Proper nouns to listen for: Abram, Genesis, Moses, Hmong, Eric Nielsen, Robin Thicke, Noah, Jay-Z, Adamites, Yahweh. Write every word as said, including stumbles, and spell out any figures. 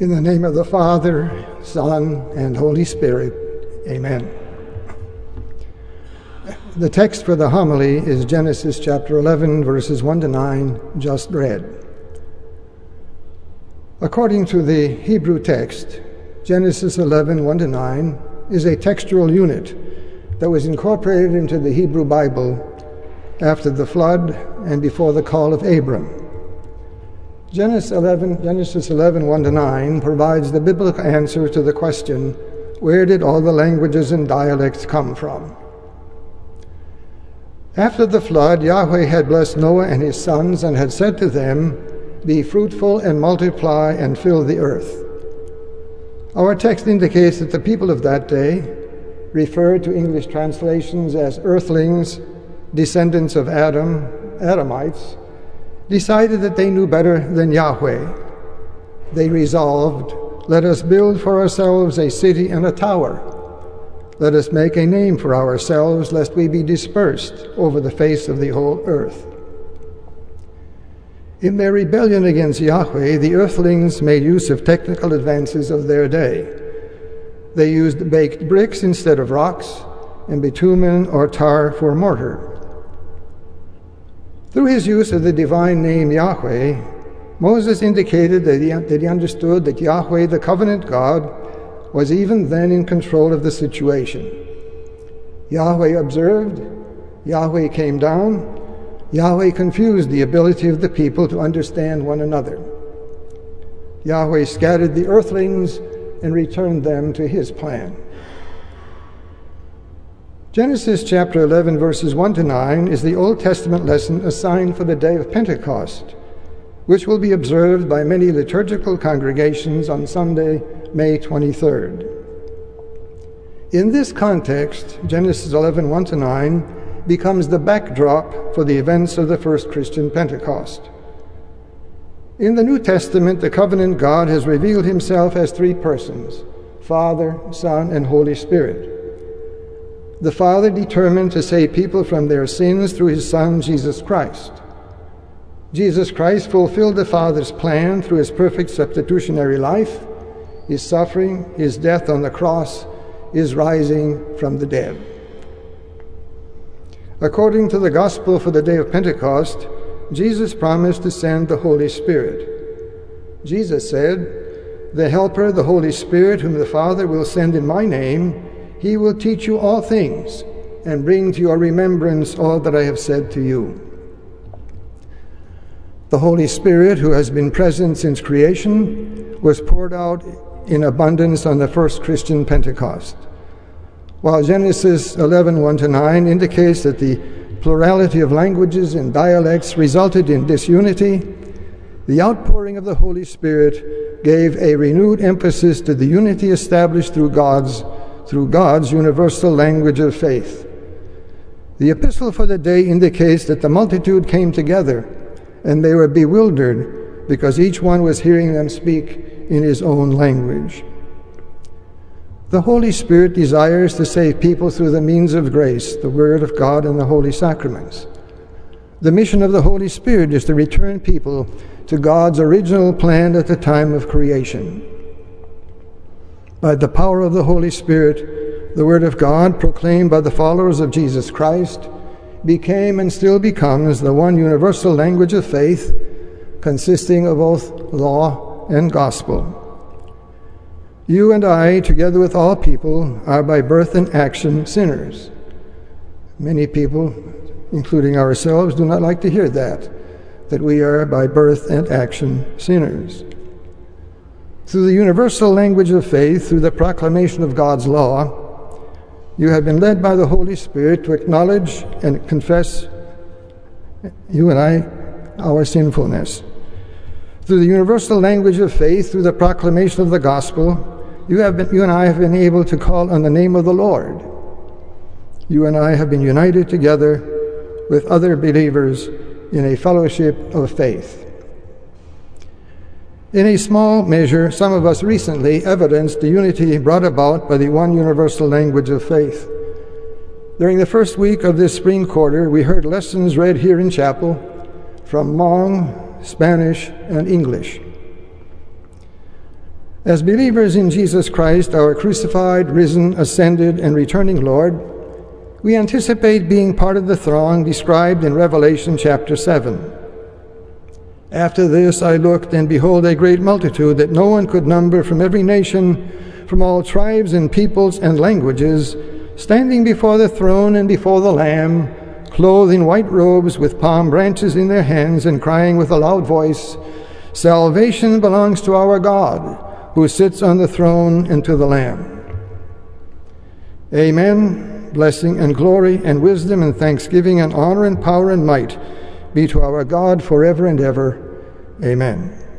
In the name of the Father, Son, and Holy Spirit, amen. The text for the homily is Genesis chapter eleven, verses one to nine, just read. According to the Hebrew text, Genesis eleven, one to nine is a textual unit that was incorporated into the Hebrew Bible after the flood and before the call of Abram. Genesis eleven, Genesis eleven, one to nine provides the biblical answer to the question, where did all the languages and dialects come from? After the flood, Yahweh had blessed Noah and his sons and had said to them, "Be fruitful and multiply and fill the earth." Our text indicates that the people of that day, referred to English translations as earthlings, descendants of Adam, Adamites, decided that they knew better than Yahweh. They resolved, "Let us build for ourselves a city and a tower. Let us make a name for ourselves, lest we be dispersed over the face of the whole earth." In their rebellion against Yahweh, the earthlings made use of technical advances of their day. They used baked bricks instead of rocks, and bitumen or tar for mortar. Through his use of the divine name Yahweh, Moses indicated that he, that he understood that Yahweh, the covenant God, was even then in control of the situation. Yahweh observed, Yahweh came down, Yahweh confused the ability of the people to understand one another. Yahweh scattered the earthlings and returned them to his plan. Genesis chapter eleven, verses one to nine is the Old Testament lesson assigned for the day of Pentecost, which will be observed by many liturgical congregations on Sunday, May twenty-third. In this context, Genesis eleven, one to nine becomes the backdrop for the events of the first Christian Pentecost. In the New Testament, the covenant God has revealed himself as three persons, Father, Son, and Holy Spirit. The Father determined to save people from their sins through his Son, Jesus Christ. Jesus Christ fulfilled the Father's plan through his perfect substitutionary life, his suffering, his death on the cross, his rising from the dead. According to the Gospel for the day of Pentecost, Jesus promised to send the Holy Spirit. Jesus said, "The Helper, the Holy Spirit, whom the Father will send in my name, He will teach you all things and bring to your remembrance all that I have said to you." The Holy Spirit, who has been present since creation, was poured out in abundance on the first Christian Pentecost. While Genesis eleven, one to nine indicates that the plurality of languages and dialects resulted in disunity, the outpouring of the Holy Spirit gave a renewed emphasis to the unity established through God's through God's universal language of faith. The epistle for the day indicates that the multitude came together, and they were bewildered because each one was hearing them speak in his own language. The Holy Spirit desires to save people through the means of grace, the Word of God and the Holy Sacraments. The mission of the Holy Spirit is to return people to God's original plan at the time of creation. By the power of the Holy Spirit, the Word of God, proclaimed by the followers of Jesus Christ, became and still becomes the one universal language of faith, consisting of both law and gospel. You and I, together with all people, are by birth and action sinners. Many people, including ourselves, do not like to hear that, that we are by birth and action sinners. Through the universal language of faith, through the proclamation of God's law, you have been led by the Holy Spirit to acknowledge and confess, you and I, our sinfulness. Through the universal language of faith, through the proclamation of the gospel, you, have been, you and I have been able to call on the name of the Lord. You and I have been united together with other believers in a fellowship of faith. In a small measure, some of us recently evidenced the unity brought about by the one universal language of faith. During the first week of this spring quarter, we heard lessons read here in chapel from Hmong, Spanish, and English. As believers in Jesus Christ, our crucified, risen, ascended, and returning Lord, we anticipate being part of the throng described in Revelation chapter seven. After this I looked, and behold, a great multitude that no one could number, from every nation, from all tribes and peoples and languages, standing before the throne and before the Lamb, clothed in white robes with palm branches in their hands, and crying with a loud voice, "Salvation belongs to our God, who sits on the throne, and to the Lamb." Amen. Blessing and glory and wisdom and thanksgiving and honor and power and might be to our God forever and ever. Amen.